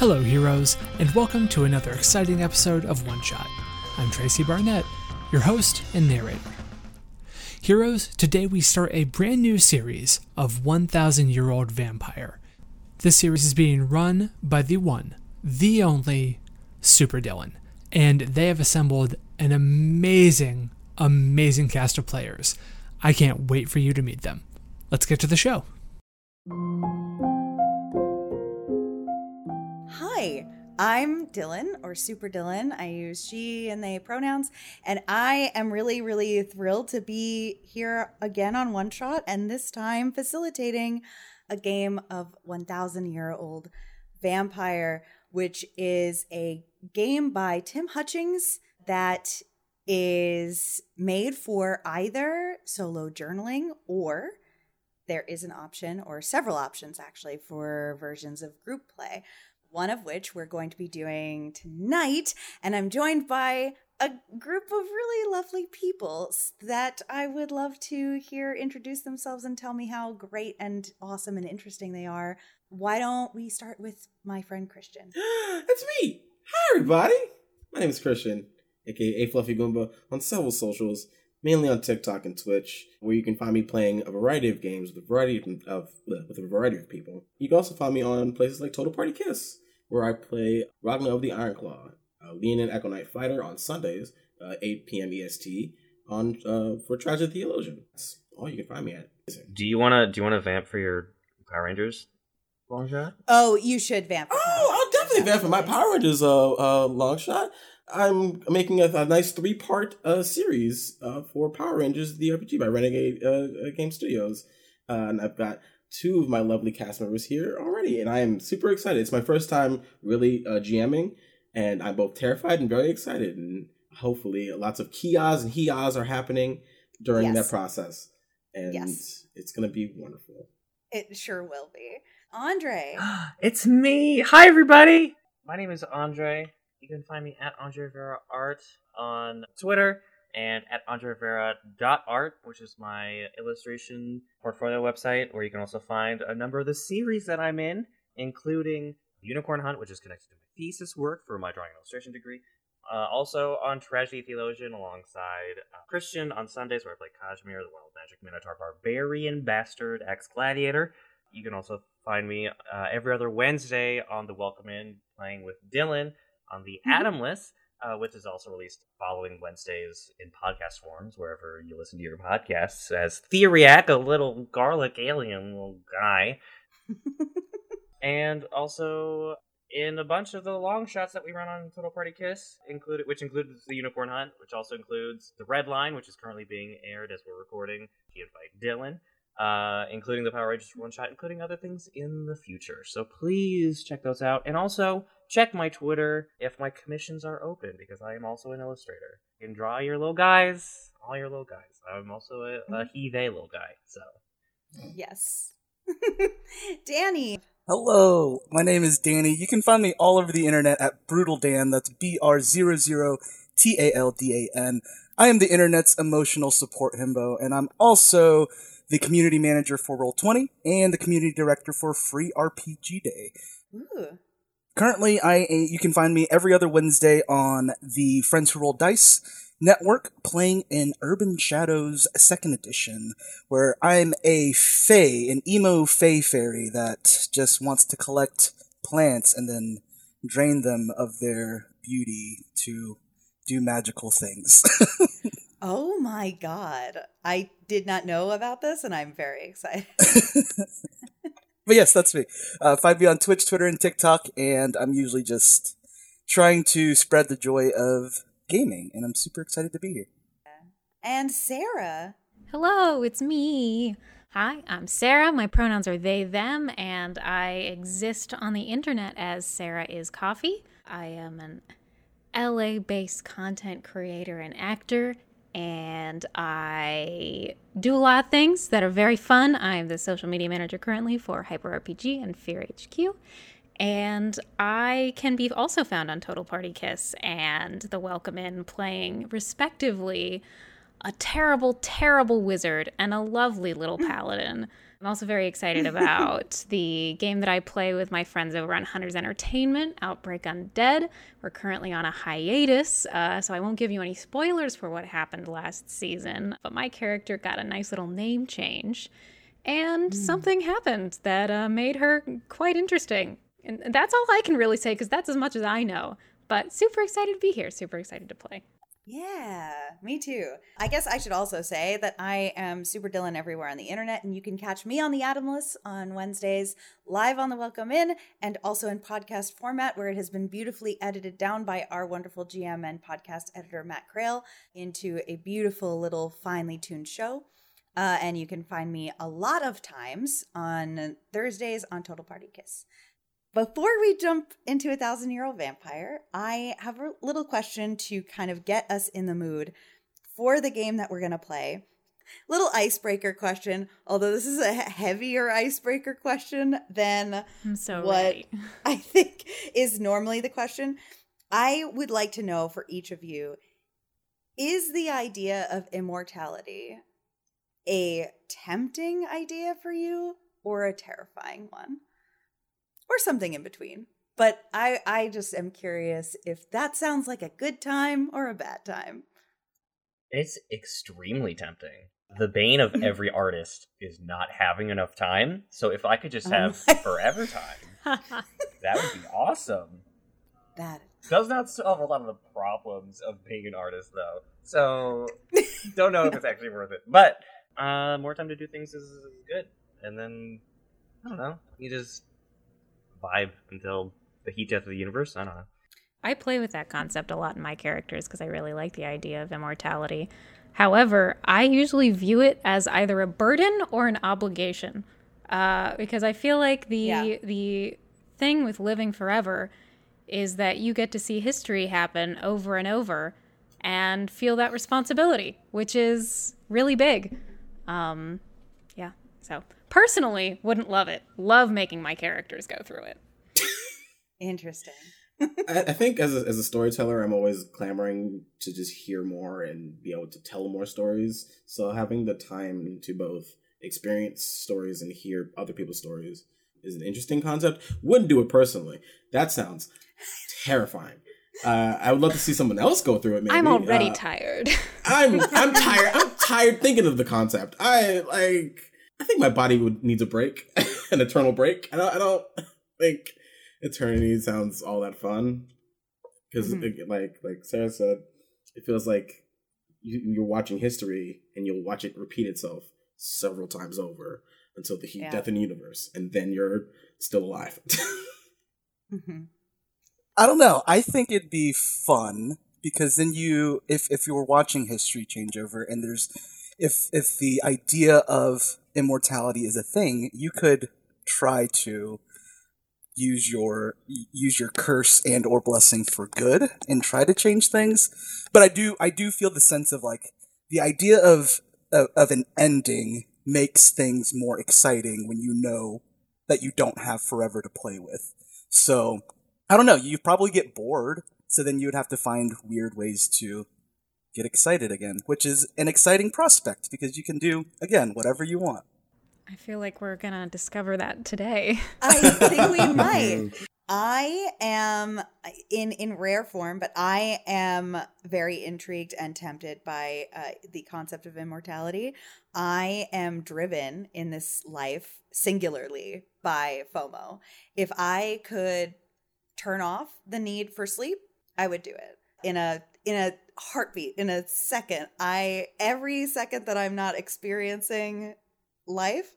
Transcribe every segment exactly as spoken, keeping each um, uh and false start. Hello, heroes, and welcome to another exciting episode of One Shot. I'm Tracy Barnett, your host and narrator. Heroes, today we start a brand new series of one thousand Year Old Vampire. This series is being run by the one, the only, Super Dylan, and they have assembled an amazing, amazing cast of players. I can't wait for you to meet them. Let's get to the show. Hi, I'm Dylan, or Super Dylan. I use she and they pronouns, and I am really, really thrilled to be here again on One Shot, and this time facilitating a game of one thousand Year Old Vampire, which is a game by Tim Hutchings that is made for either solo journaling, or there is an option, or several options actually, for versions of group play. One of which we're going to be doing tonight, and I'm joined by a group of really lovely people that I would love to hear introduce themselves and tell me how great and awesome and interesting they are. Why don't we start with my friend Christian? That's me! Hi, everybody! My name is Christian, aka A Fluffy Goomba, on several socials, mainly on TikTok and Twitch, where you can find me playing a variety of games with a variety of, of with a variety of people. You can also find me on places like Total Party Kiss, where I play Ragnar of the Iron Claw, uh, Lean and Echo Knight Fighter on Sundays, uh, eight p.m. E S T, on uh, For Tragic Theologian. That's all you can find me at. Do you wanna do you wanna vamp for your Power Rangers long shot? Oh, you should vamp. For oh, Power I'll definitely vamp for my Power Rangers uh, uh long shot. I'm making a, a nice three part uh series uh for Power Rangers the R P G by Renegade uh, Game Studios, uh, and I've got two of my lovely cast members here already, and I am super excited. It's my first time really uh, GMing, and I'm both terrified and very excited, and hopefully lots of kias and hias are happening during yes. that process, and yes. it's going to be wonderful. It sure will be. Andre. It's me. Hi, everybody. My name is Andre. You can find me at AndreVeraArt on Twitter, and at Andre Vera dot art, which is my illustration portfolio website, where you can also find a number of the series that I'm in, including Unicorn Hunt, which is connected to my thesis work for my drawing and illustration degree. Uh, also on Tragedy Theologian alongside uh, Christian on Sundays, where I play Kashmir, the Wild Magic Minotaur Barbarian Bastard Ex-Gladiator. You can also find me uh, every other Wednesday on the Welcome Inn playing with Dylan on the Atomless, Uh, which is also released following Wednesdays in podcast forms, wherever you listen to your podcasts, as Theoriac, a little garlic alien little guy. And also in a bunch of the long shots that we run on Total Party Kiss, included, which includes the Unicorn Hunt, which also includes the Red Line, which is currently being aired as we're recording, and by Dylan, uh, including the Power Rangers One Shot, including other things in the future. So please check those out. And also check my Twitter if my commissions are open, because I am also an illustrator. You can draw your little guys, all your little guys. I'm also a, a he, they little guy, so. Yes. Danny. Hello, my name is Danny. You can find me all over the internet at BrutalDan. That's B R zero zero T A L D A N. I am the internet's emotional support himbo, and I'm also the community manager for Roll twenty and the community director for Free R P G Day. Ooh. Currently, I you can find me every other Wednesday on the Friends Who Roll Dice network playing in Urban Shadows second Edition, where I'm a fae, an emo fae fairy that just wants to collect plants and then drain them of their beauty to do magical things. Oh my god. I did not know about this, and I'm very excited. But yes, that's me. Uh, find me on Twitch, Twitter, and TikTok, and I'm usually just trying to spread the joy of gaming, and I'm super excited to be here. And Sarah. Hello, it's me. Hi, I'm Sarah. My pronouns are they, them, and I exist on the internet as Sarah Is Coffee. I am an L A-based content creator and actor, and I do a lot of things that are very fun. I am the social media manager currently for HyperRPG and FearHQ, and I can be also found on Total Party Kiss and the Welcome Inn playing, respectively, a terrible, terrible wizard and a lovely little paladin. I'm also very excited about the game that I play with my friends over on Hunters Entertainment, Outbreak Undead. We're currently on a hiatus, uh, so I won't give you any spoilers for what happened last season, but my character got a nice little name change, and mm. something happened that uh, made her quite interesting. And that's all I can really say, because that's as much as I know. But super excited to be here, super excited to play. Yeah, me too. I guess I should also say that I am Super Dylan everywhere on the internet, and you can catch me on the Atomless on Wednesdays, live on the Welcome Inn, and also in podcast format, where it has been beautifully edited down by our wonderful G M and podcast editor, Matt Crale, into a beautiful little finely tuned show. Uh, and you can find me a lot of times on Thursdays on Total Party Kiss. Before we jump into A Thousand Year Old Vampire, I have a little question to kind of get us in the mood for the game that we're going to play. Little icebreaker question, although this is a heavier icebreaker question than I'm so what ready. I think is normally the question. I would like to know for each of you, is the idea of immortality a tempting idea for you or a terrifying one? Or something in between. But I, I just am curious if that sounds like a good time or a bad time. It's extremely tempting. The bane of every artist is not having enough time. So if I could just have oh forever time, that would be awesome. That does not solve a lot of the problems of being an artist, though. So don't know no. if it's actually worth it. But uh, more time to do things is good. And then, I don't know, you just vibe until the heat death of the universe. I don't know. I play with that concept a lot in my characters because I really like the idea of immortality. However, I usually view it as either a burden or an obligation uh, because I feel like the yeah. the thing with living forever is that you get to see history happen over and over and feel that responsibility, which is really big. Um, yeah, so... Personally, wouldn't love it. Love making my characters go through it. Interesting. I, I think as a, as a storyteller, I'm always clamoring to just hear more and be able to tell more stories. So having the time to both experience stories and hear other people's stories is an interesting concept. Wouldn't do it personally. That sounds terrifying. Uh, I would love to see someone else go through it. Maybe. I'm already uh, tired. I'm I'm tired. I'm tired thinking of the concept. I like. I think my body would needs a break, an eternal break. I don't, I don't think eternity sounds all that fun because, mm-hmm. like, like Sarah said, it feels like you, you're watching history and you'll watch it repeat itself several times over until the heat, yeah. death, in the universe, and then you're still alive. mm-hmm. I don't know. I think it'd be fun because then you, if if you were watching history change over, and there's, if if the idea of immortality is a thing, you could try to use your use your curse and or blessing for good and try to change things. But I do I do feel the sense of like the idea of of, of an ending makes things more exciting when you know that you don't have forever to play with. So I don't know, you probably get bored, so then you would have to find weird ways to get excited again, which is an exciting prospect because you can do, again, whatever you want. I feel like we're going to discover that today. I think we might. I am, in, in rare form, but I am very intrigued and tempted by uh, the concept of immortality. I am driven in this life singularly by FOMO. If I could turn off the need for sleep, I would do it. In a in a heartbeat, in a second, I every second that I'm not experiencing life,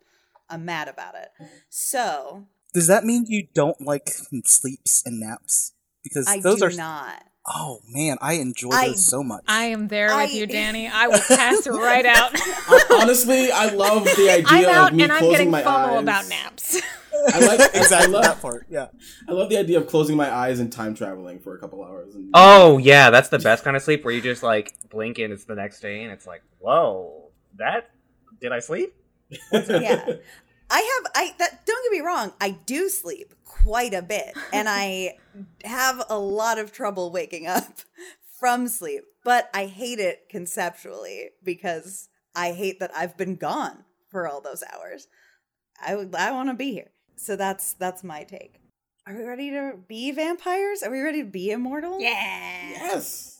I'm mad about it. So does that mean you don't like sleeps and naps? Because I those do are not. Oh, man, I enjoy I, those so much. I am there I, with you, Danny. I will pass right out. I, honestly, I love the idea of me closing my eyes. I'm out and I'm getting FOMO about naps. I like exactly I love, that part, yeah. I love the idea of closing my eyes and time traveling for a couple hours. And, oh, yeah, that's the best kind of sleep where you just, like, blink and it's the next day and it's like, whoa, that, did I sleep? Yeah. I have, I that don't get me wrong, I do sleep quite a bit, and I have a lot of trouble waking up from sleep, but I hate it conceptually because I hate that I've been gone for all those hours. I, I want to be here. So that's that's my take. Are we ready to be vampires? Are we ready to be immortal? Yeah. Yes.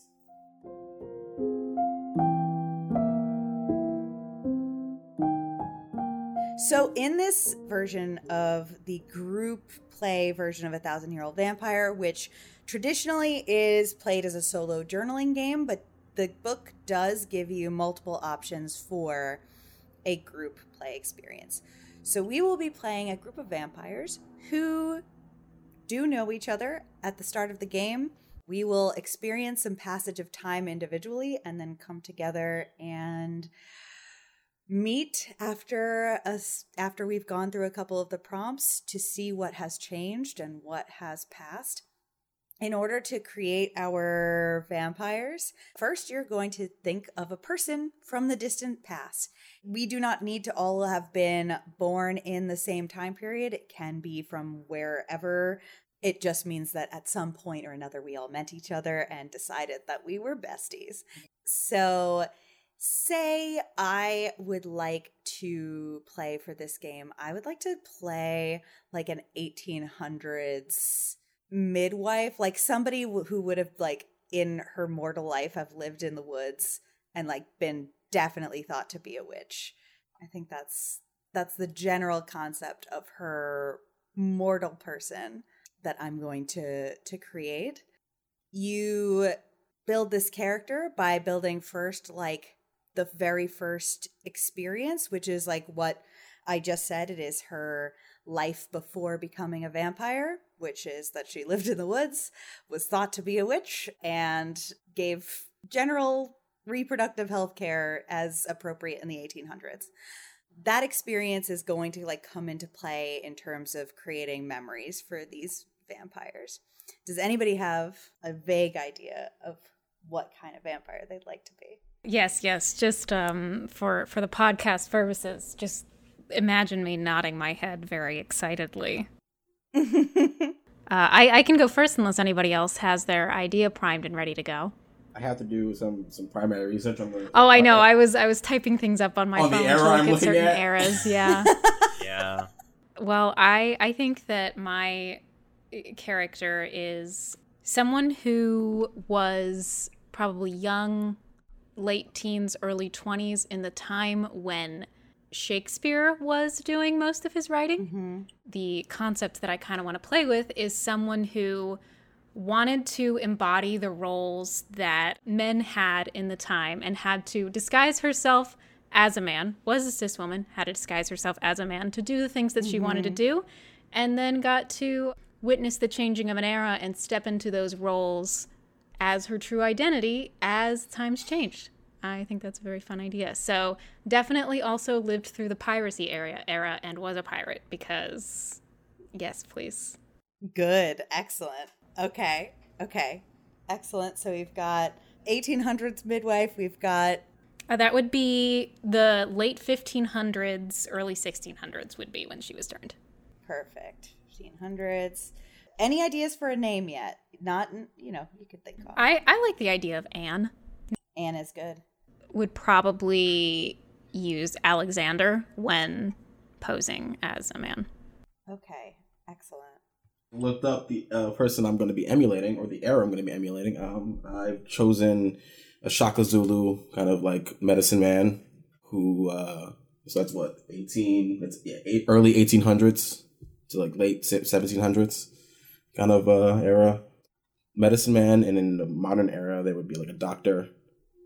So in this version of the group play version of A Thousand Year Old Vampire, which traditionally is played as a solo journaling game, but the book does give you multiple options for a group play experience. So we will be playing a group of vampires who do know each other at the start of the game. We will experience some passage of time individually and then come together and meet after us after we've gone through a couple of the prompts to see what has changed and what has passed. In order to create our vampires, first you're going to think of a person from the distant past. We do not need to all have been born in the same time period. It can be from wherever. It just means that at some point or another we all met each other and decided that we were besties. So say I would like to play for this game. I would like to play like an eighteen hundreds midwife, like somebody who would have like in her mortal life have lived in the woods and like been definitely thought to be a witch. I think that's that's the general concept of her mortal person that I'm going to to create. You build this character by building first like the very first experience, which is like what I just said. It is her life before becoming a vampire, which is that she lived in the woods, was thought to be a witch, and gave general reproductive health care as appropriate in the eighteen hundreds. That experience is going to like come into play in terms of creating memories for these vampires. Does anybody have a vague idea of what kind of vampire they'd like to be? Yes, yes. Just um, for, for the podcast purposes, just imagine me nodding my head very excitedly. uh, I, I can go first unless anybody else has their idea primed and ready to go. I have to do some, some primary research on the. Oh, I know. I was I was typing things up on my on phone the era until I'm I could certain at. eras. Yeah. Yeah. Well, I I think that my character is someone who was probably young, late teens, early twenties in the time when Shakespeare was doing most of his writing. Mm-hmm. The concept that I kind of want to play with is someone who wanted to embody the roles that men had in the time and had to disguise herself as a man, was a cis woman, had to disguise herself as a man to do the things that mm-hmm. she wanted to do, and then got to witness the changing of an era and step into those roles as her true identity as times changed. I think that's a very fun idea. So definitely also lived through the piracy era, era and was a pirate because, yes, please. Good. Excellent. Okay. Okay. Excellent. So we've got eighteen hundreds midwife. We've got... Uh, that would be the late fifteen hundreds, early sixteen hundreds would be when she was turned. Perfect. fifteen hundreds. Any ideas for a name yet? Not, you know, you could think of. I, I like the idea of Anne. Anne is good. Would probably use Alexander when posing as a man. Okay, excellent. Looked up the uh, person I'm going to be emulating, or the era I'm going to be emulating. Um, I've chosen a Shaka Zulu kind of like medicine man who, uh, so that's what, eighteen, that's yeah, eight, early eighteen hundreds. To like late seventeen hundreds kind of uh, era. Medicine man, and in the modern era, they would be like a doctor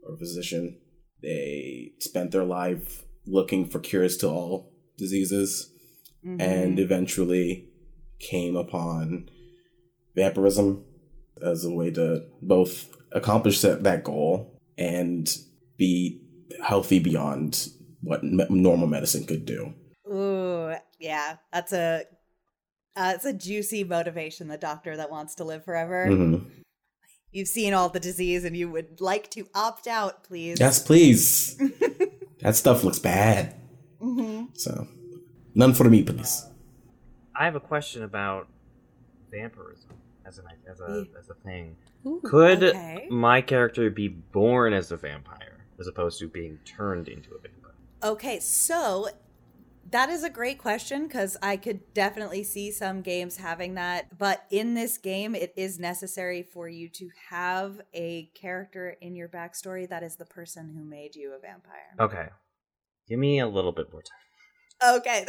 or a physician. They spent their life looking for cures to all diseases mm-hmm. and eventually came upon vampirism as a way to both accomplish that, that goal and be healthy beyond what me- normal medicine could do. Ooh, yeah, that's a uh, it's a juicy motivation. The doctor that wants to live forever. Mm-hmm. You've seen all the disease, and you would like to opt out, please. Yes, please. That stuff looks bad. Mm-hmm. So, none for me, please. I have a question about vampirism as an as a as a thing. Ooh, Could okay. my character be born as a vampire as opposed to being turned into a vampire? Okay, so. That is a great question, because I could definitely see some games having that. But in this game, it is necessary for you to have a character in your backstory that is the person who made you a vampire. Okay. Give me a little bit more time. Okay.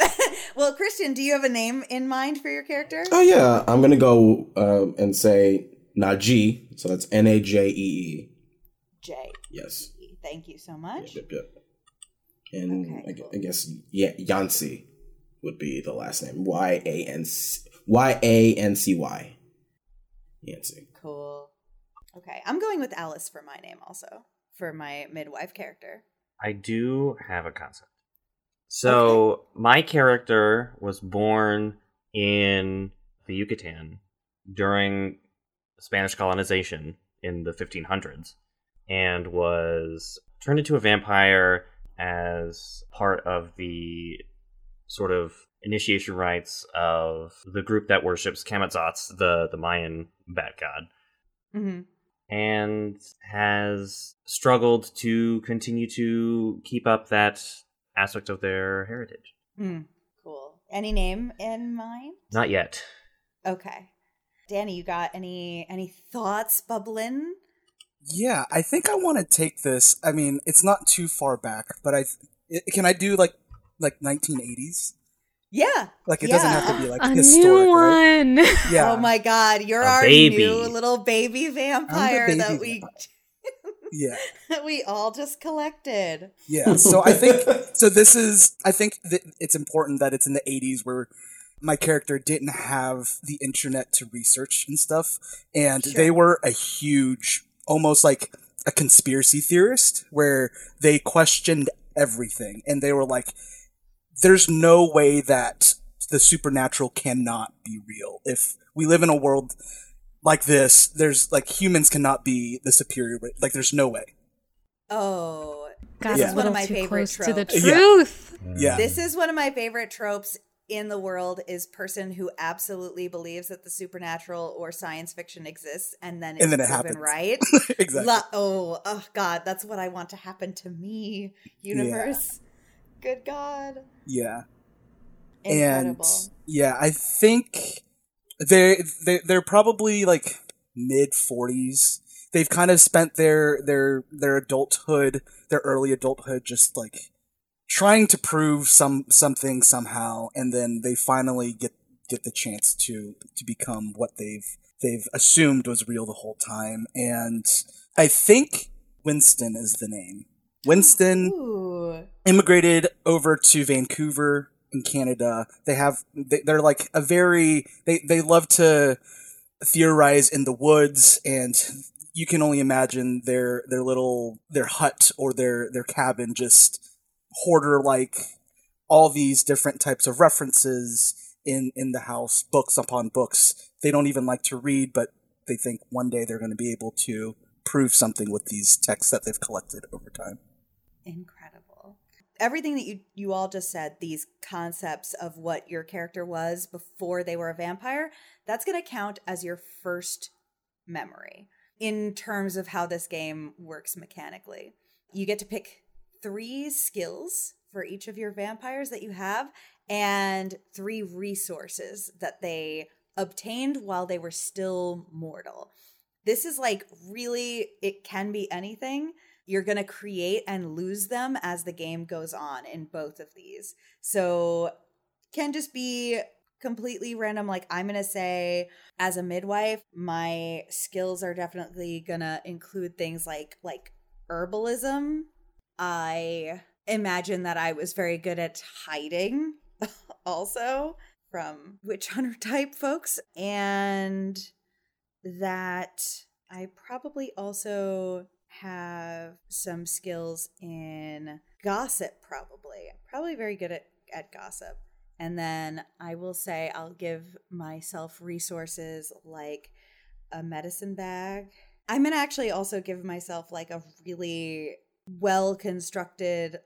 Well, Christian, do you have a name in mind for your character? Oh, yeah. I'm going to go um, and say Najee. So that's N A J E E. J. Yes. Thank you so much. Yep, yep, yep. And okay, I, cool. I guess yeah, Yancy would be the last name. Y A N C Y. Yancy. Cool. Okay, I'm going with Alice for my name also, for my midwife character. I do have a concept. So okay. my character was born in the Yucatan during Spanish colonization in the fifteen hundreds and was turned into a vampire as part of the sort of initiation rites of the group that worships Camazotz, the, the Mayan bat god, mm-hmm. and has struggled to continue to keep up that aspect of their heritage. Mm, cool. Any name in mind? Not yet. Okay. Danny, you got any any thoughts bubbling? Yeah, I think I want to take this. I mean, it's not too far back, but I it, can I do like like nineteen eighties? Yeah, like it yeah. doesn't have to be like a historic, new one. Right? Yeah. Oh my God, you're a our baby. New little baby vampire baby that we vampire. yeah that we all just collected. Yeah, so I think so. This is I think that it's important that it's in the eighties where my character didn't have the internet to research and stuff, and sure. they were a huge. Almost like a conspiracy theorist where they questioned everything and they were like, there's no way that the supernatural cannot be real. If we live in a world like this, there's like humans cannot be the superior. Like there's no way. Oh, God, yeah. This is one of my favorite tropes. To the truth. Yeah. yeah. This is one of my favorite tropes in the world is person who absolutely believes that the supernatural or science fiction exists and then it's and then it proven happens. Right. Exactly. La- oh, oh, God, that's what I want to happen to me, universe. Yeah. Good God. Yeah. Incredible. And yeah, I think they they they're probably like mid forties. They've kind of spent their their their adulthood, their early adulthood just like trying to prove some something somehow, and then they finally get, get the chance to, to become what they've they've assumed was real the whole time. And I think Winston is the name. Winston Ooh. Immigrated over to Vancouver in Canada. They have they, they're like a very they, they love to theorize in the woods, and you can only imagine their their little their hut or their, their cabin just. Hoarder like all these different types of references in in the house, books upon books. They don't even like to read, but they think one day they're going to be able to prove something with these texts that they've collected over time. Incredible. Everything that you you all just said, these concepts of what your character was before they were a vampire, that's going to count as your first memory in terms of how this game works mechanically. You get to pick three skills for each of your vampires that you have and three resources that they obtained while they were still mortal. This is like really, it can be anything. You're going to create and lose them as the game goes on in both of these. So can just be completely random. Like I'm going to say as a midwife, my skills are definitely going to include things like, like herbalism. I imagine that I was very good at hiding also from witch hunter type folks. And that I probably also have some skills in gossip, probably. I'm probably very good at, at gossip. And then I will say I'll give myself resources like a medicine bag. I'm going to actually also give myself like a really well-constructed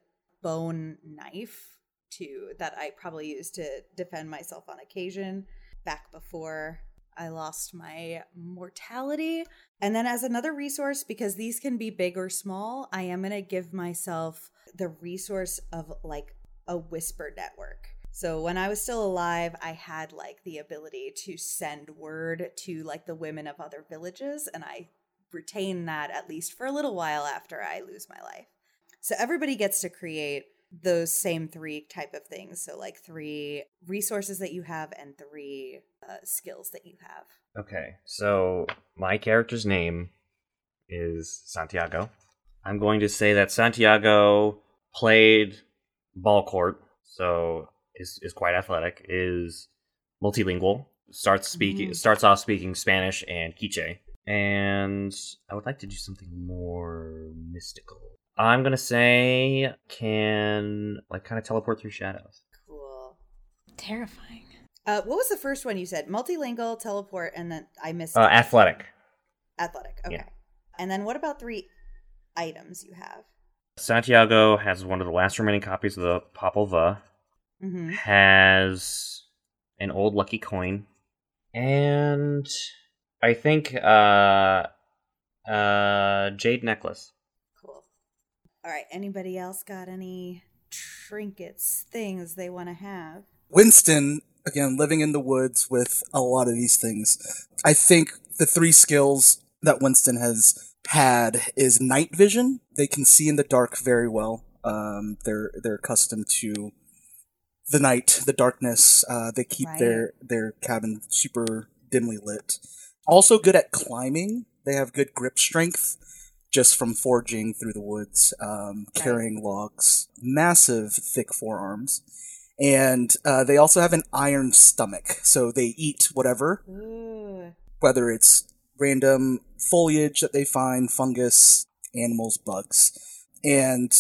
bone knife too that I probably use to defend myself on occasion back before I lost my mortality. And then as another resource, because these can be big or small, I am going to give myself the resource of like a whisper network. So when I was still alive, I had like the ability to send word to like the women of other villages, and I retain that at least for a little while after I lose my life. So everybody gets to create those same three type of things. So like three resources that you have and three uh, skills that you have. Okay, so my character's name is Santiago. I'm going to say that Santiago played ball court, so is is quite athletic, is multilingual, starts speaking mm. starts off speaking Spanish and Quiche. And I would like to do something more mystical. I'm going to say can like kind of teleport through shadows. Cool. Terrifying. Uh, what was the first one you said? Multilingual, teleport, and then I missed uh, athletic. Athletic, okay. Yeah. And then what about three items you have? Santiago has one of the last remaining copies of the Popol Vuh. Mm-hmm. Has an old lucky coin, and I think uh, uh, jade necklace. Cool. All right. Anybody else got any trinkets, things they want to have? Winston, again, living in the woods with a lot of these things. I think the three skills that Winston has had is night vision. They can see in the dark very well. Um, they're they're accustomed to the night, the darkness. Uh, they keep right. their, their cabin super dimly lit. Also good at climbing. They have good grip strength just from foraging through the woods, um, carrying right. logs, massive thick forearms. And uh, they also have an iron stomach, so they eat whatever, Ooh. whether it's random foliage that they find, fungus, animals, bugs. And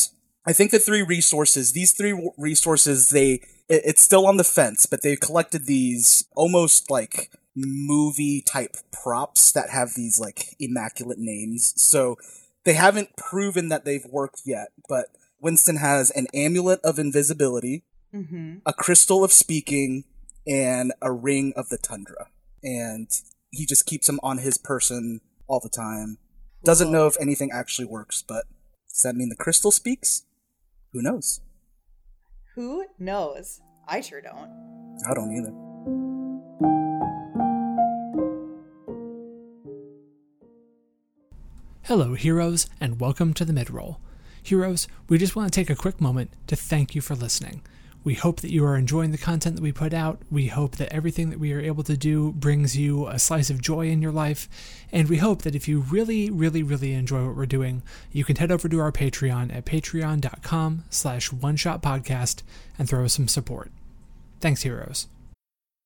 I think the three resources, these three resources, they... it's still on the fence, but they've collected these almost like movie type props that have these like immaculate names. So they haven't proven that they've worked yet, but Winston has an amulet of invisibility, mm-hmm. a crystal of speaking, and a ring of the tundra. And he just keeps them on his person all the time. Doesn't know if anything actually works, but does that mean the crystal speaks? Who knows? Who knows? I sure don't. I don't either. Hello, heroes, and welcome to the Midroll. Heroes, we just want to take a quick moment to thank you for listening. We hope that you are enjoying the content that we put out. We hope that everything that we are able to do brings you a slice of joy in your life. And we hope that if you really, really, really enjoy what we're doing, you can head over to our Patreon at patreon.com slash oneshotpodcast and throw us some support. Thanks, heroes.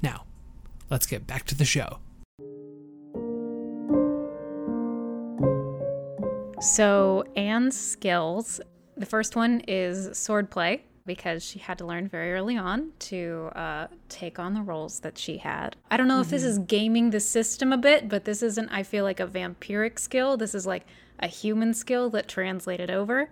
Now, let's get back to the show. So, Anne's skills, the first one is swordplay, because she had to learn very early on to uh, take on the roles that she had. I don't know mm-hmm. if this is gaming the system a bit, but this isn't, I feel like, a vampiric skill. This is like a human skill that translated over.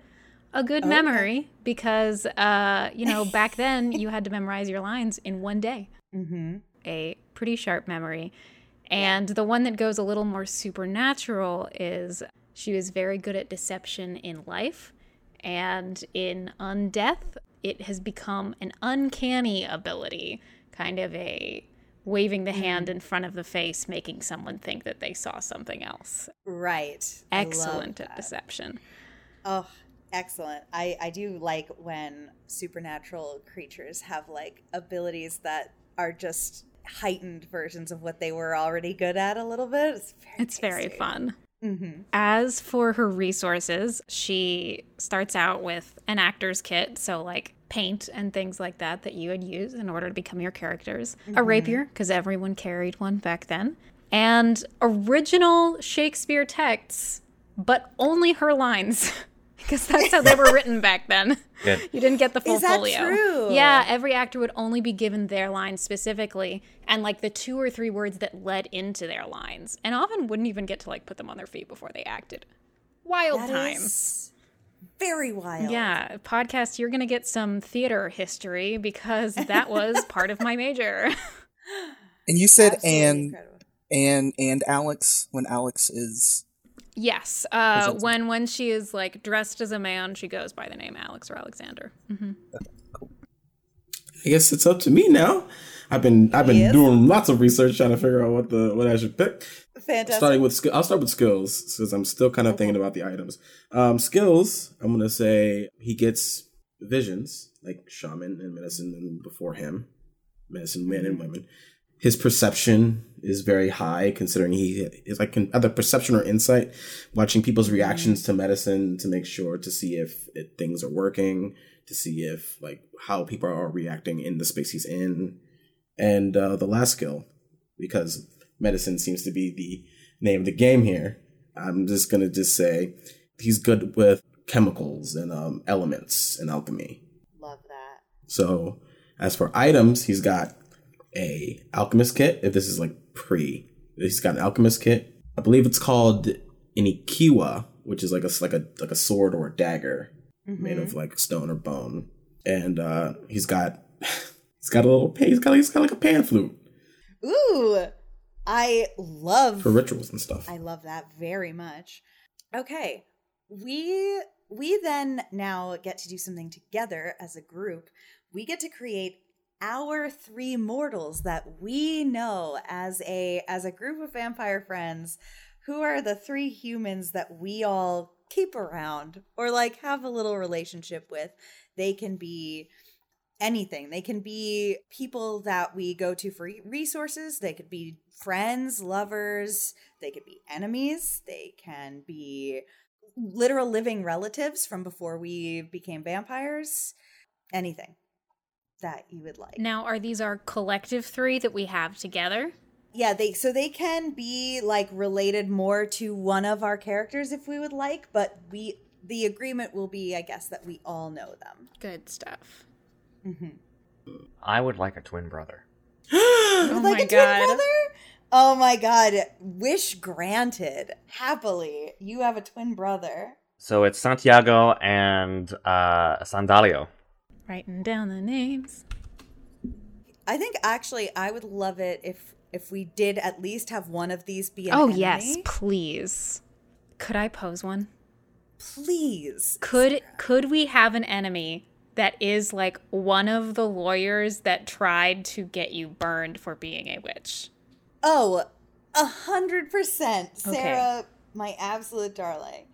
A good oh, memory, okay. because, uh, you know, back then you had to memorize your lines in one day. Mm-hmm. A pretty sharp memory. And yeah. the one that goes a little more supernatural is she was very good at deception in life. And in undeath, it has become an uncanny ability, kind of a waving the hand in front of the face, making someone think that they saw something else. Right. Excellent at deception. Oh, excellent. I, I do like when supernatural creatures have, like, abilities that are just heightened versions of what they were already good at a little bit. It's very, it's very fun. Mm-hmm. As for her resources, she starts out with an actor's kit, so, like, paint and things like that that you would use in order to become your characters. Mm-hmm. A rapier, because everyone carried one back then. And original Shakespeare texts, but only her lines, because that's how they were written back then. Yeah. You didn't get the full Is that folio. True? Yeah, every actor would only be given their lines specifically, and like the two or three words that led into their lines, and often wouldn't even get to like put them on their feet before they acted. Wild that time. Is- Very wild. Yeah. Podcast, you're going to get some theater history because that was part of my major. And you said and, and and Alex, when Alex is... Yes. Uh, when when she is like dressed as a man, she goes by the name Alex or Alexander. Mm-hmm. Okay, cool. I guess it's up to me now. I've been I've been yes. doing lots of research trying to figure out what the what I should pick. Fantastic. Starting with sk- I'll start with skills because I'm still kind of okay. thinking about the items. Um, skills. I'm gonna say he gets visions like shaman and medicine men before him, medicine men mm-hmm. and women. His perception is very high considering he is like either perception or insight, watching people's reactions mm-hmm. to medicine to make sure to see if it, things are working, to see if like how people are reacting in the space he's in. And uh, the last skill, because medicine seems to be the name of the game here, I'm just going to just say he's good with chemicals and um, elements and alchemy. Love that. So as for items, he's got a alchemist kit. If this is like pre, he's got an alchemist kit. I believe it's called an ikiwa, which is like a, like a, like a sword or a dagger mm-hmm. made of like stone or bone. And uh, he's got... He's got a little, he's got, he's got like a pan flute. Ooh, I love. For rituals and stuff. I love that very much. Okay, we we then now get to do something together as a group. We get to create our three mortals that we know as a as a group of vampire friends, who are the three humans that we all keep around or like have a little relationship with. They can be... anything. They can be people that we go to for resources. They could be friends, lovers. They could be enemies. They can be literal living relatives from before we became vampires. Anything that you would like. Now, are these our collective three that we have together? Yeah, they so they can be like related more to one of our characters if we would like, but we the agreement will be, I guess, that we all know them. Good stuff. Mm-hmm. I would like a twin brother. I would oh like my a god. twin brother? Oh my god. Wish granted. Happily, you have a twin brother. So it's Santiago and uh, Sandalio. Writing down the names. I think actually I would love it if if we did at least have one of these be an Oh enemy. Yes, please. Could I pose one? Please. Could Sarah. could we have an enemy that is like one of the lawyers that tried to get you burned for being a witch? Oh, a hundred percent. Sarah, okay. My absolute darling.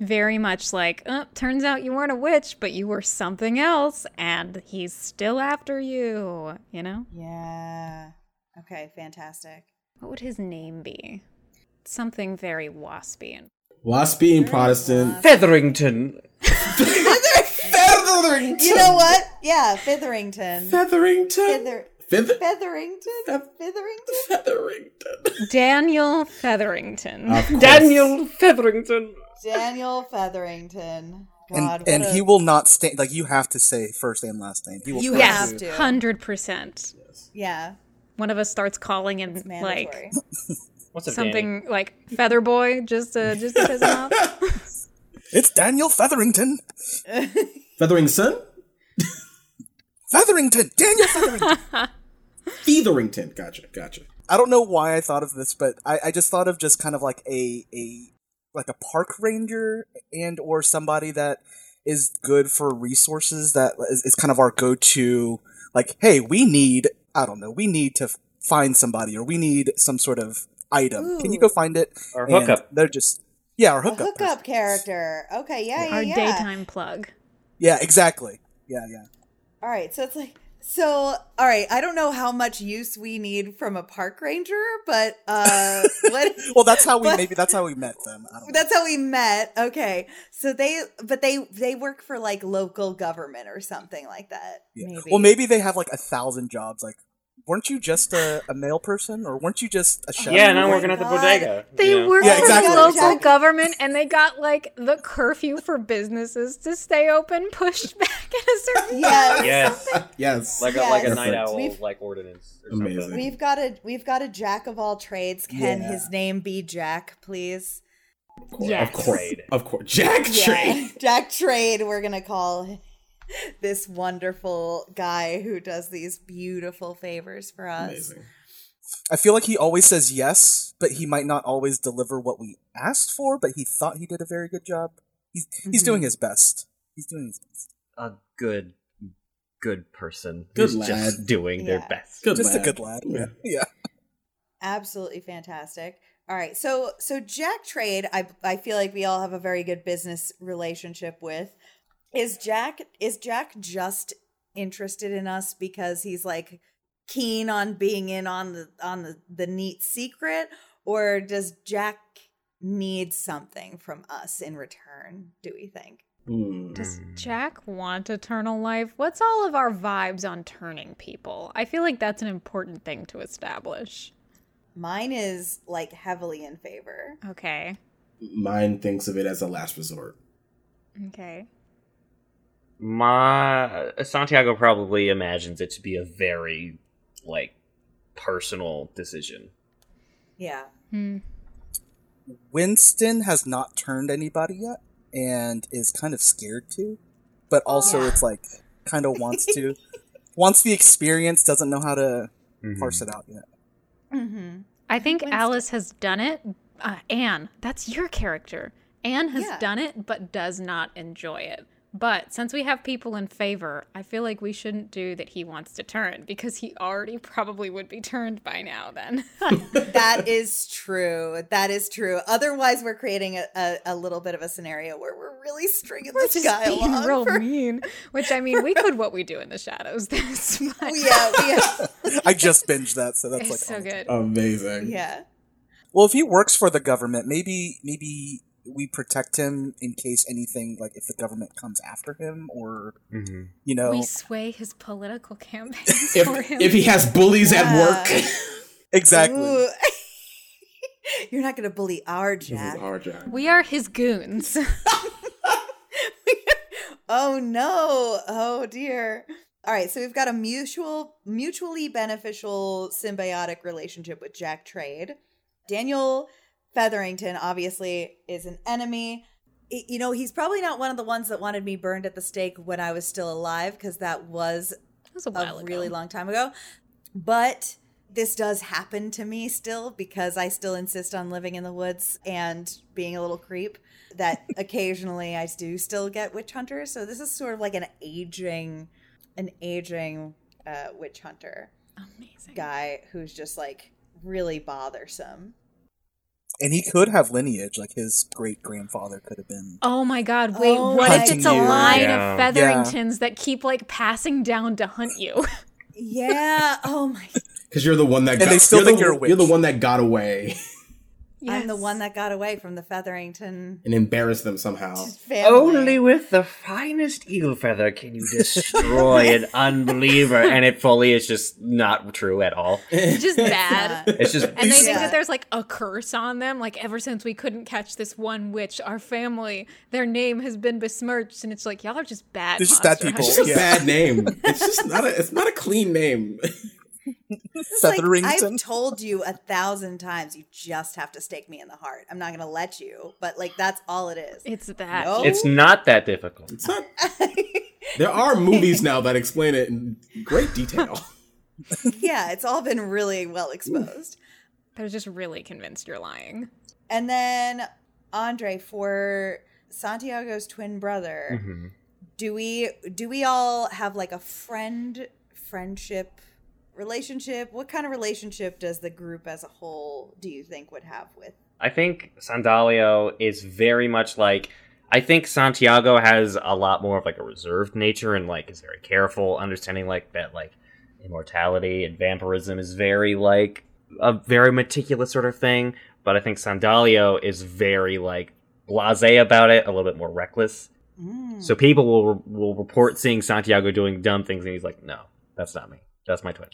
Very much like, oh, turns out you weren't a witch, but you were something else, and he's still after you, you know? Yeah. Okay, fantastic. What would his name be? Something very waspy. And- waspy and Protestant. Wasp- Featherington. Featherington. You know what? Yeah, Featherington. Featherington. Feather- Feather- Featherington. Featherington. Featherington. Daniel Featherington. Daniel Featherington. Daniel Featherington. God, and and a... he will not stay. Like you have to say first and last name. He will you have to. one hundred percent Yes. Yeah. One of us starts calling him like what's something Danny? Like Featherboy, just to just to piss him off. It's Daniel Featherington. Featherington? Featherington! Daniel Featherington! Featherington. Gotcha, gotcha. I don't know why I thought of this, but I, I just thought of just kind of like a, a like a park ranger and or somebody that is good for resources that is, is kind of our go-to, like, hey, we need, I don't know, we need to find somebody, or we need some sort of item. Ooh. Can you go find it? Or hookup. They're just, yeah, our hookup. A hookup character. Okay, yeah, yeah, yeah. Our yeah. daytime plug. Yeah, exactly. Yeah, yeah. All right, so it's like, so, all right, I don't know how much use we need from a park ranger, but, uh, what, well, that's how we, but, maybe that's how we met them. I don't that's know. How we met. Okay. So they, but they, they work for like local government or something like that. Yeah. Maybe. Well, maybe they have like a thousand jobs. Like, weren't you just a, a mail person, or weren't you just a chef? Yeah, and I'm working at the bodega. They you know? work yeah, exactly. for the local exactly. government, and they got like the curfew for businesses to stay open pushed back at a certain yes. time. Yes, yes, like a, yes. like a night owl we've, like ordinance. Or amazing. Something. We've got a we've got a jack of all trades. Can yeah. his name be Jack, please? Of course, yes. of course, of course. Jack yeah. Trade. Jack Trade. We're gonna call him. This wonderful guy who does these beautiful favors for us. Amazing. I feel like he always says yes, but he might not always deliver what we asked for, but he thought he did a very good job. He's, mm-hmm. he's doing his best. He's doing his best. A good, good person. Good who's lad. Just doing yeah. their best. Good just lad. A good lad. Yeah. yeah. Absolutely fantastic. All right. So, so Jack Trade, I, I feel like we all have a very good business relationship with. Is Jack is Jack just interested in us because he's like keen on being in on the on the, the neat secret, or does Jack need something from us in return, do we think? Ooh. Does Jack want eternal life? What's all of our vibes on turning people? I feel like that's an important thing to establish. Mine is like heavily in favor. Okay. Mine thinks of it as a last resort. Okay. My Santiago probably imagines it to be a very, like, personal decision. Yeah. Hmm. Winston has not turned anybody yet and is kind of scared to, but also yeah. it's like kind of wants to. Wants the experience, doesn't know how to mm-hmm. parse it out yet. Mm-hmm. I think Winston. Alice has done it. Uh, Anne, that's your character. Anne has yeah. done it but does not enjoy it. But since we have people in favor, I feel like we shouldn't do that he wants to turn, because he already probably would be turned by now then. That is true. That is true. Otherwise, we're creating a, a, a little bit of a scenario where we're really stringing we're this guy along. We're just being real for... mean. Which, I mean, we could what we do in the shadows. This, but... Yeah. yeah. I just binged that, so that's it's like so good. Amazing. Yeah. Well, if he works for the government, maybe maybe... we protect him in case anything, like if the government comes after him, or mm-hmm. you know, we sway his political campaigns if, for him. If he has bullies yeah. at work, exactly. You're not going to bully our Jack. our Jack. We are his goons. Oh no! Oh dear! All right, so we've got a mutual, mutually beneficial, symbiotic relationship with Jack Trade. Daniel Featherington obviously is an enemy. You know, he's probably not one of the ones that wanted me burned at the stake when I was still alive, because that was, that was a, while a really ago. long time ago. But this does happen to me still, because I still insist on living in the woods and being a little creep, that occasionally I do still get witch hunters. So this is sort of like an aging, an aging uh, witch hunter Amazing. guy who's just like really bothersome. And he could have lineage, like his great-grandfather could have been. Oh my god, wait, oh what if it's a you. line yeah. of Featheringtons yeah. that keep, like, passing down to hunt you? Yeah, oh my god. Because you're the one that and got... And they still you're think the, you're a witch. You're the one that got away. Yes. I'm the one that got away from the Featherington... And embarrassed them somehow. Family. Only with the finest eagle feather can you destroy an unbeliever. And it fully is just not true at all. It's just bad. It's just. And they yeah. think that there's like a curse on them. Like, ever since we couldn't catch this one witch, our family, their name has been besmirched. And it's like, y'all are just bad. They're just bad people. It's just yeah. a bad name. It's just not a, it's not a clean name. Like, I've told you a thousand times, you just have to stake me in the heart. I'm not going to let you, but like that's all it is. It's that. No? It's not that difficult. It's not. There are movies now that explain it in great detail. Yeah, it's all been really well exposed. They're just really convinced you're lying. And then Andre, for Santiago's twin brother, mm-hmm. do we do we all have like a friend friendship? relationship? What kind of relationship does the group as a whole do you think would have with? I think Sandalio is very much like, I think Santiago has a lot more of like a reserved nature and like is very careful, understanding like that like immortality and vampirism is very like a very meticulous sort of thing. But I think Sandalio is very like blasé about it, a little bit more reckless. Mm. So people will will report seeing Santiago doing dumb things, and he's like, "No, that's not me. That's my twin.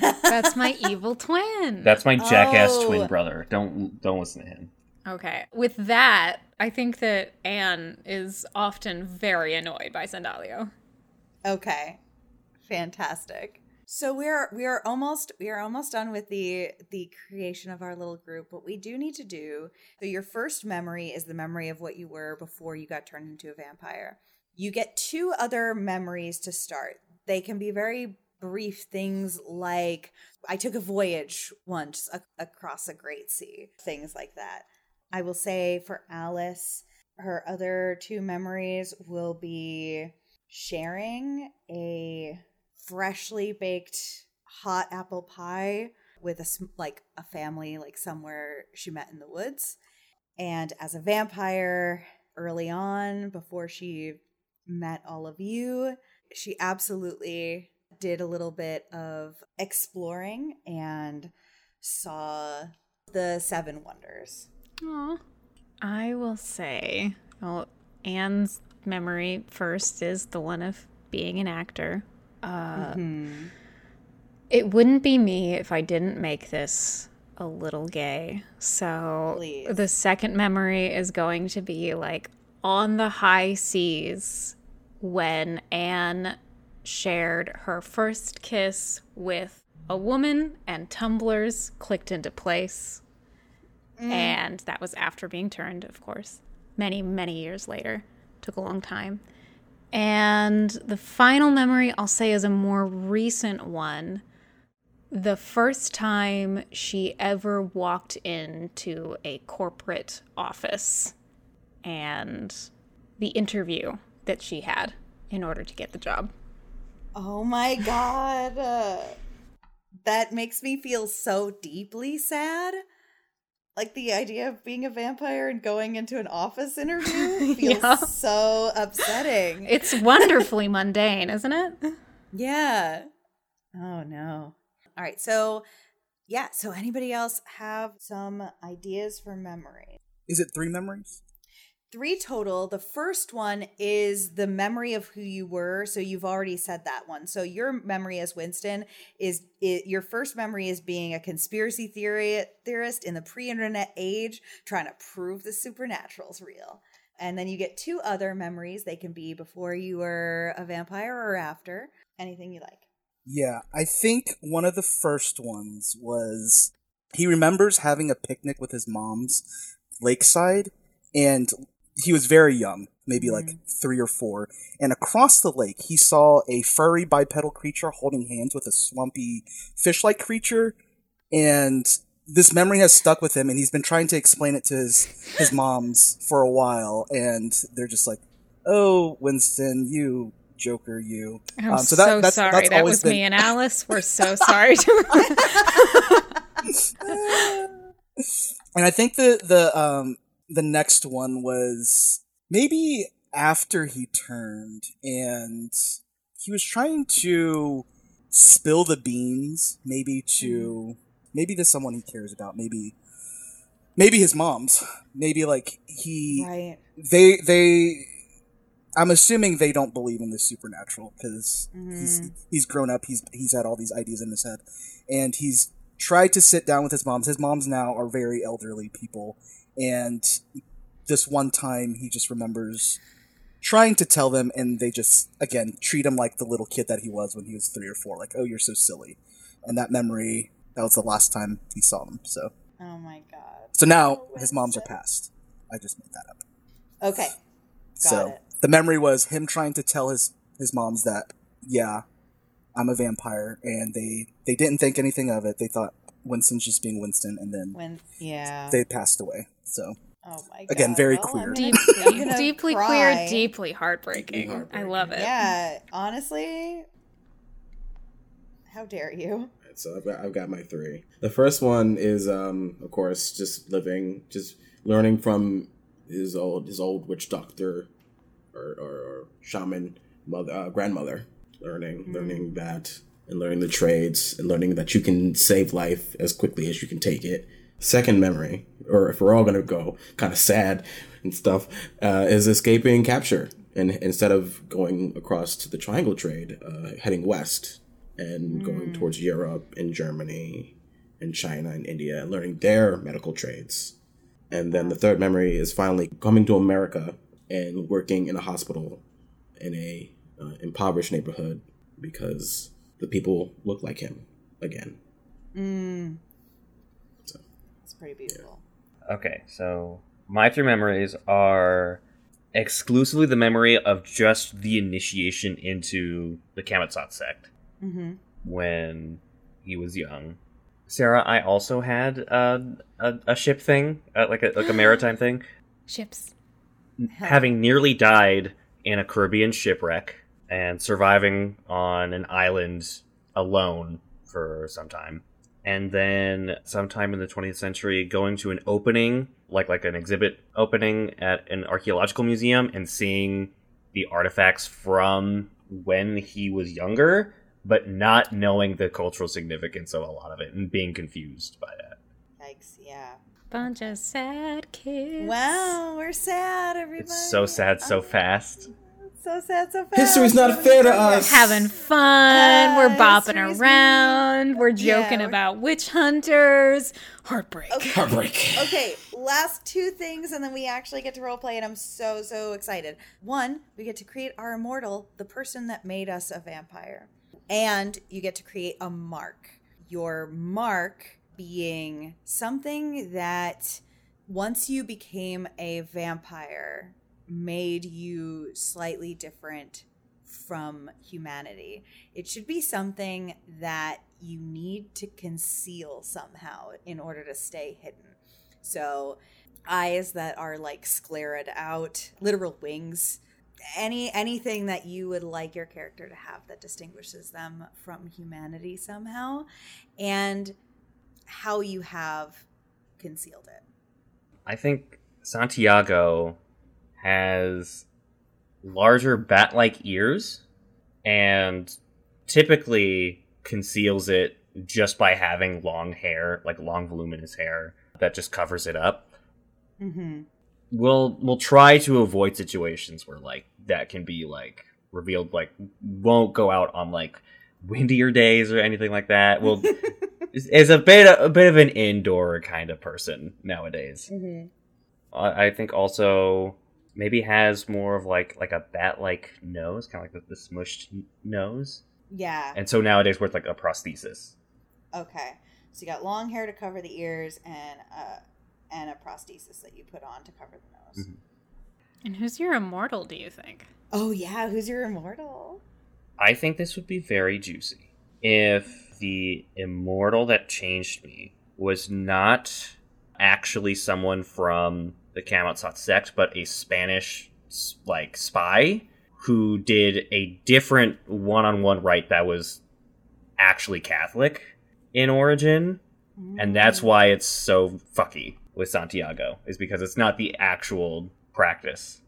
That's my evil twin. That's my jackass oh. twin brother. Don't don't listen to him." Okay. With that, I think that Anne is often very annoyed by Sandalio. Okay. Fantastic. So we are we are almost we are almost done with the the creation of our little group. What we do need to do, so your first memory is the memory of what you were before you got turned into a vampire. You get two other memories to start. They can be very brief things like I took a voyage once ac- across a great sea, things like that. I will say for Alice, her other two memories will be sharing a freshly baked hot apple pie with a like a family like somewhere she met in the woods, and as a vampire early on before she met all of you, she absolutely did a little bit of exploring and saw the seven wonders. Aww. I will say, well, Anne's memory first is the one of being an actor. Uh, mm-hmm. It wouldn't be me if I didn't make this a little gay. So Please. The second memory is going to be like on the high seas when Anne shared her first kiss with a woman and tumblers clicked into place. Mm. And that was after being turned, of course, many, many years later. Took a long time. And the final memory I'll say is a more recent one. The first time she ever walked into a corporate office and the interview that she had in order to get the job. Oh my God. Uh, that makes me feel so deeply sad. Like the idea of being a vampire and going into an office interview feels yeah. so upsetting. It's wonderfully mundane, isn't it? Yeah. Oh, no. All right. So, yeah. So anybody else have some ideas for memories? Is it three memories? Three total. The first one is the memory of who you were. So you've already said that one. So your memory as Winston is, is your first memory is being a conspiracy theory theorist in the pre-internet age, trying to prove the supernatural's real. And then you get two other memories. They can be before you were a vampire or after. Anything you like. Yeah, I think one of the first ones was he remembers having a picnic with his mom's lakeside, and he was very young, maybe like mm-hmm. three or four. And across the lake, he saw a furry bipedal creature holding hands with a swampy fish-like creature. And this memory has stuck with him, and he's been trying to explain it to his, his moms for a while. And they're just like, oh, Winston, you joker, you. I'm um, so, that, so that's, sorry. That's that was been... me and Alice. We're so sorry to And I think the... the um, The next one was maybe after he turned, and he was trying to spill the beans, maybe to, maybe to someone he cares about, maybe, maybe his mom's, maybe like he, right. they, they, I'm assuming they don't believe in the supernatural because mm-hmm. he's, he's grown up, he's, he's had all these ideas in his head, and he's tried to sit down with his moms. His moms now are very elderly people. And this one time, he just remembers trying to tell them, and they just, again, treat him like the little kid that he was when he was three or four. Like, oh, you're so silly. And that memory, that was the last time he saw them, so. Oh, my God. So now, oh, his moms it? are passed. I just made that up. Okay. Got so, it. The memory was him trying to tell his, his moms that, yeah, I'm a vampire, and they, they didn't think anything of it. They thought Winston's just being Winston, and then when, yeah. they passed away. So, oh my God. Again, very well, queer. Deeply, deeply queer, deeply heartbreaking. heartbreaking. I love it. Yeah, honestly, how dare you? it. So I've got, I've got my three. The first one is, um, of course, just living, just learning from his old his old witch doctor or, or, or shaman mother, uh, grandmother, learning mm. learning that and learning the trades and learning that you can save life as quickly as you can take it. Second memory, or if we're all going to go kind of sad and stuff, uh, is escaping capture. And instead of going across to the triangle trade, uh, heading west and mm. going towards Europe and Germany and China and India and learning their medical trades. And then the third memory is finally coming to America and working in a hospital in a uh, impoverished neighborhood because the people look like him again. Mm. So it's pretty beautiful. Yeah. Okay, so my three memories are exclusively the memory of just the initiation into the Camazotz sect mm-hmm. when he was young. Sarah, I also had uh, a a ship thing, uh, like a like a maritime thing. Ships. Having nearly died in a Caribbean shipwreck and surviving on an island alone for some time. And then sometime in the twentieth century, going to an opening, like like an exhibit opening at an archaeological museum and seeing the artifacts from when he was younger, but not knowing the cultural significance of a lot of it and being confused by that. Yikes, yeah. Bunch of sad kids. Wow, we're sad, everybody. It's so sad so oh, fast. So sad so fast. History's not fair to us. Having fun. Uh, we're bopping around. Weird. We're joking yeah, we're... about witch hunters. Heartbreak. Okay. Heartbreak. Okay, last two things, and then we actually get to roleplay, and I'm so, so excited. One, we get to create our immortal, the person that made us a vampire. And you get to create a mark. Your mark being something that once you became a vampire made you slightly different from humanity. It should be something that you need to conceal somehow in order to stay hidden. So eyes that are like scleroed out, literal wings, any anything that you would like your character to have that distinguishes them from humanity somehow. And how you have concealed it. I think Santiago has larger bat-like ears and typically conceals it just by having long hair, like long voluminous hair that just covers it up. Mm-hmm. We'll we'll try to avoid situations where like that can be like revealed. Like won't go out on like windier days or anything like that. We'll. Is a bit a bit of an indoor kind of person nowadays. Mm-hmm. I think also maybe has more of like like a bat like nose, kind of like the, the smushed nose. Yeah. And so nowadays we're like a prosthesis. Okay, so you got long hair to cover the ears and uh and a prosthesis that you put on to cover the nose. Mm-hmm. And who's your immortal? Do you think? Oh yeah, who's your immortal? I think this would be very juicy if the immortal that changed me was not actually someone from the Camazotz sect, but a Spanish like spy who did a different one-on-one rite that was actually Catholic in origin. Mm. And that's why it's so fucky with Santiago, is because it's not the actual practice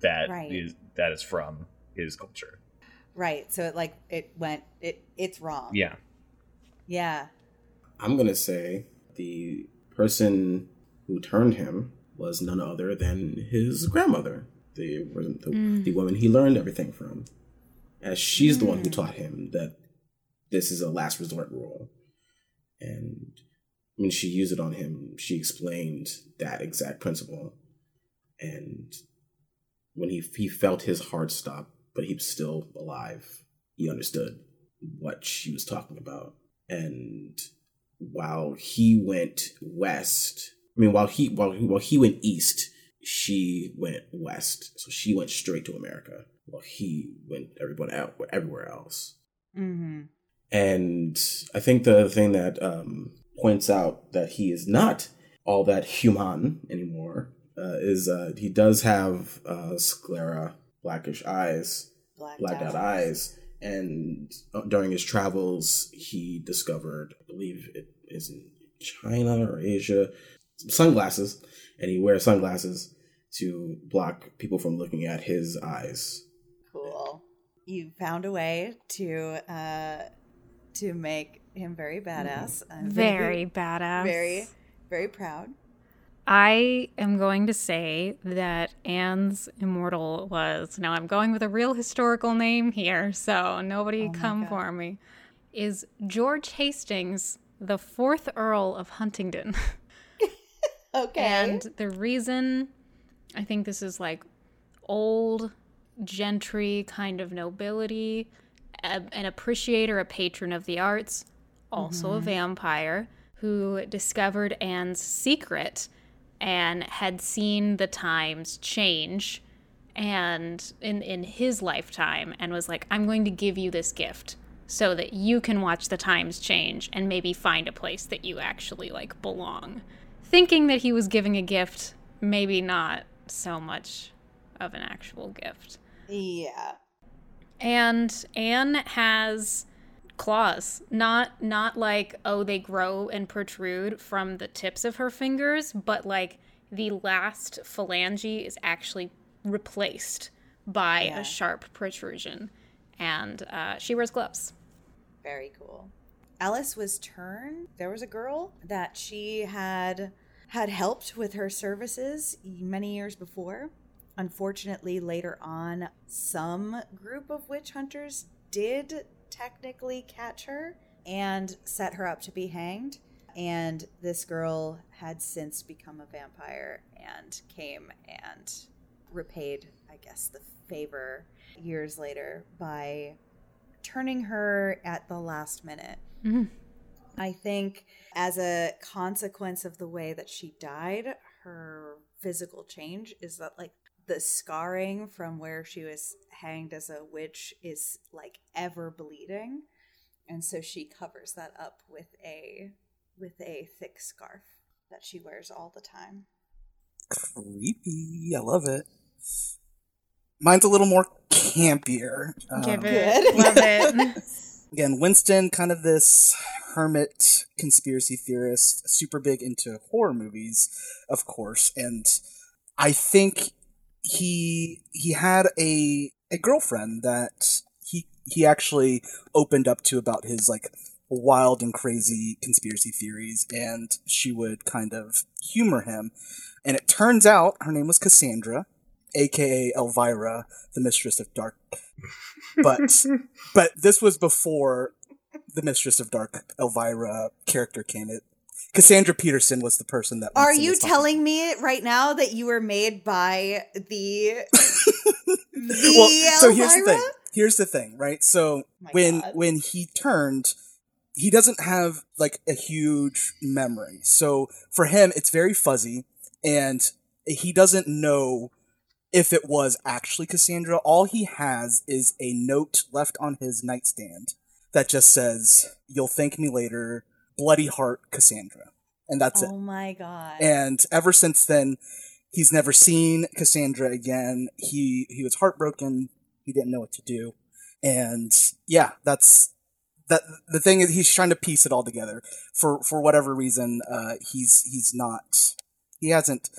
that right. is that is from his culture. Right. So it like it went it it's wrong. Yeah. Yeah. I'm going to say the person who turned him was none other than his grandmother, the the, mm. the woman he learned everything from, as she's mm. the one who taught him that this is a last resort rule. And when she used it on him, she explained that exact principle. And when he, he felt his heart stop, but he was still alive, he understood what she was talking about. And while he went west, I mean, while he while, while he went east, she went west. So she went straight to America, while he went everyone out everywhere else. Mm-hmm. And I think the thing that um, points out that he is not all that human anymore uh, is uh, he does have uh, sclera, blackish eyes, blacked out eyes, And during his travels, he discovered, I believe it is in China or Asia, sunglasses. And he wears sunglasses to block people from looking at his eyes. Cool. You found a way to uh, to make him very badass. Mm. I'm very, very badass. Very, very proud. I am going to say that Anne's immortal was, now I'm going with a real historical name here, so nobody oh come for me, is George Hastings, the fourth Earl of Huntingdon. Okay. And the reason, I think this is like old gentry kind of nobility, a, an appreciator, a patron of the arts, also mm-hmm. a vampire, who discovered Anne's secret and had seen the times change and in, in his lifetime and was like, I'm going to give you this gift so that you can watch the times change and maybe find a place that you actually like belong. Thinking that he was giving a gift, maybe not so much of an actual gift. Yeah. And Anne has claws, not not like, oh, they grow and protrude from the tips of her fingers, but like the last phalange is actually replaced by yeah. a sharp protrusion, and uh, she wears gloves. Very cool. Alice was turned. There was a girl that she had had helped with her services many years before. Unfortunately, later on, some group of witch hunters did technically catch her and set her up to be hanged, and this girl had since become a vampire and came and repaid, I guess, the favor years later by turning her at the last minute. Mm-hmm. I think as a consequence of the way that she died, her physical change is that like the scarring from where she was hanged as a witch is like ever bleeding, and so she covers that up with a with a thick scarf that she wears all the time. Creepy. I love it. Mine's a little more campier. Um, Give it. Love it. Again, Winston, kind of this hermit conspiracy theorist, super big into horror movies, of course, and I think He he had a a girlfriend that he he actually opened up to about his like wild and crazy conspiracy theories, and she would kind of humor him. And it turns out her name was Cassandra, aka Elvira, the Mistress of Dark. But but this was before the Mistress of Dark Elvira character came. It Cassandra Peterson was the person that... Are you telling me right now that you were made by the... the well, so here's the thing. Here's the thing, right? So My when God. when he turned, he doesn't have, like, a huge memory. So for him, it's very fuzzy, and he doesn't know if it was actually Cassandra. All he has is a note left on his nightstand that just says, "You'll thank me later... Bloody Heart Cassandra," and that's it. Oh my God. And ever since then, he's never seen Cassandra again. He he was heartbroken. He didn't know what to do. And yeah, that's that. The thing is, he's trying to piece it all together. For for whatever reason, uh, he's he's not. He hasn't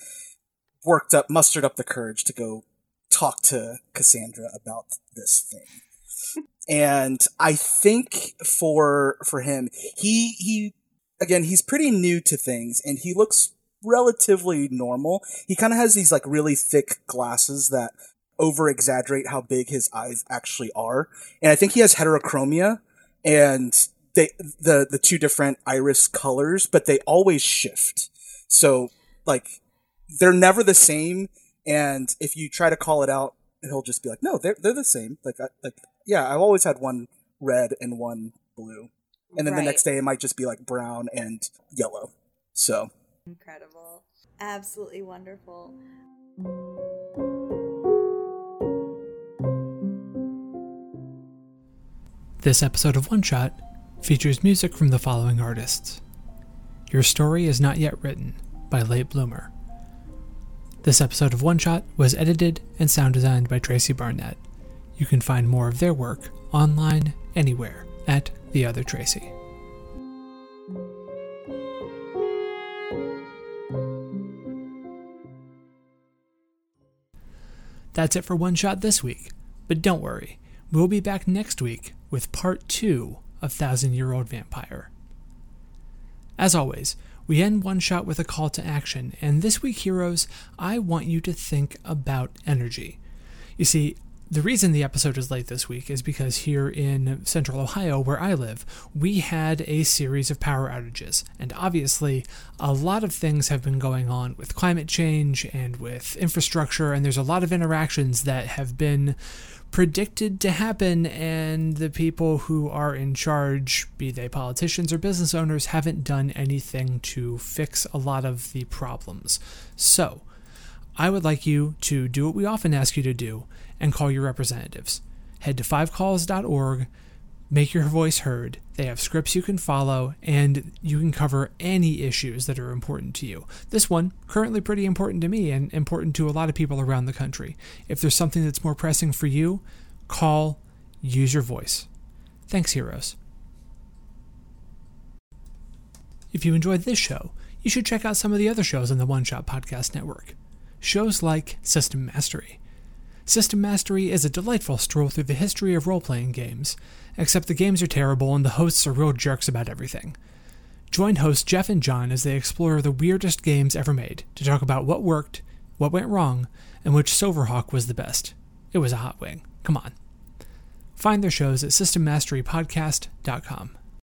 worked up, mustered up the courage to go talk to Cassandra about this thing. And I think for for him, he he again, he's pretty new to things, and he looks relatively normal. He kind of has these like really thick glasses that over exaggerate how big his eyes actually are, and I think he has heterochromia, and they the the two different iris colors, but they always shift. So like they're never the same, and if you try to call it out, he'll just be like, "No, they're they're the same." Like I, like. Yeah, I've always had one red and one blue. And then right. the next day it might just be like brown and yellow. So incredible. Absolutely wonderful. This episode of One Shot features music from the following artists. Your Story Is Not Yet Written by Late Bloomer. This episode of One Shot was edited and sound designed by Tracy Barnett. You can find more of their work online anywhere at The Other Tracy. That's it for One Shot this week, but don't worry, we'll be back next week with part two of Thousand Year Old Vampire. As always, we end One Shot with a call to action, and this week, heroes, I want you to think about energy. You see, the reason the episode is late this week is because here in Central Ohio, where I live, we had a series of power outages. And obviously, a lot of things have been going on with climate change and with infrastructure, and there's a lot of interactions that have been predicted to happen, and the people who are in charge, be they politicians or business owners, haven't done anything to fix a lot of the problems. So, I would like you to do what we often ask you to do, and call your representatives. Head to five calls dot org, make your voice heard. They have scripts you can follow, and you can cover any issues that are important to you. This one, currently pretty important to me and important to a lot of people around the country. If there's something that's more pressing for you, call, use your voice. Thanks, heroes. If you enjoyed this show, you should check out some of the other shows on the One Shot Podcast Network. Shows like System Mastery. System Mastery is a delightful stroll through the history of role-playing games, except the games are terrible and the hosts are real jerks about everything. Join hosts Jeff and John as they explore the weirdest games ever made, to talk about what worked, what went wrong, and which Silverhawk was the best. It was a hot wing. Come on. Find their shows at system mastery podcast dot com.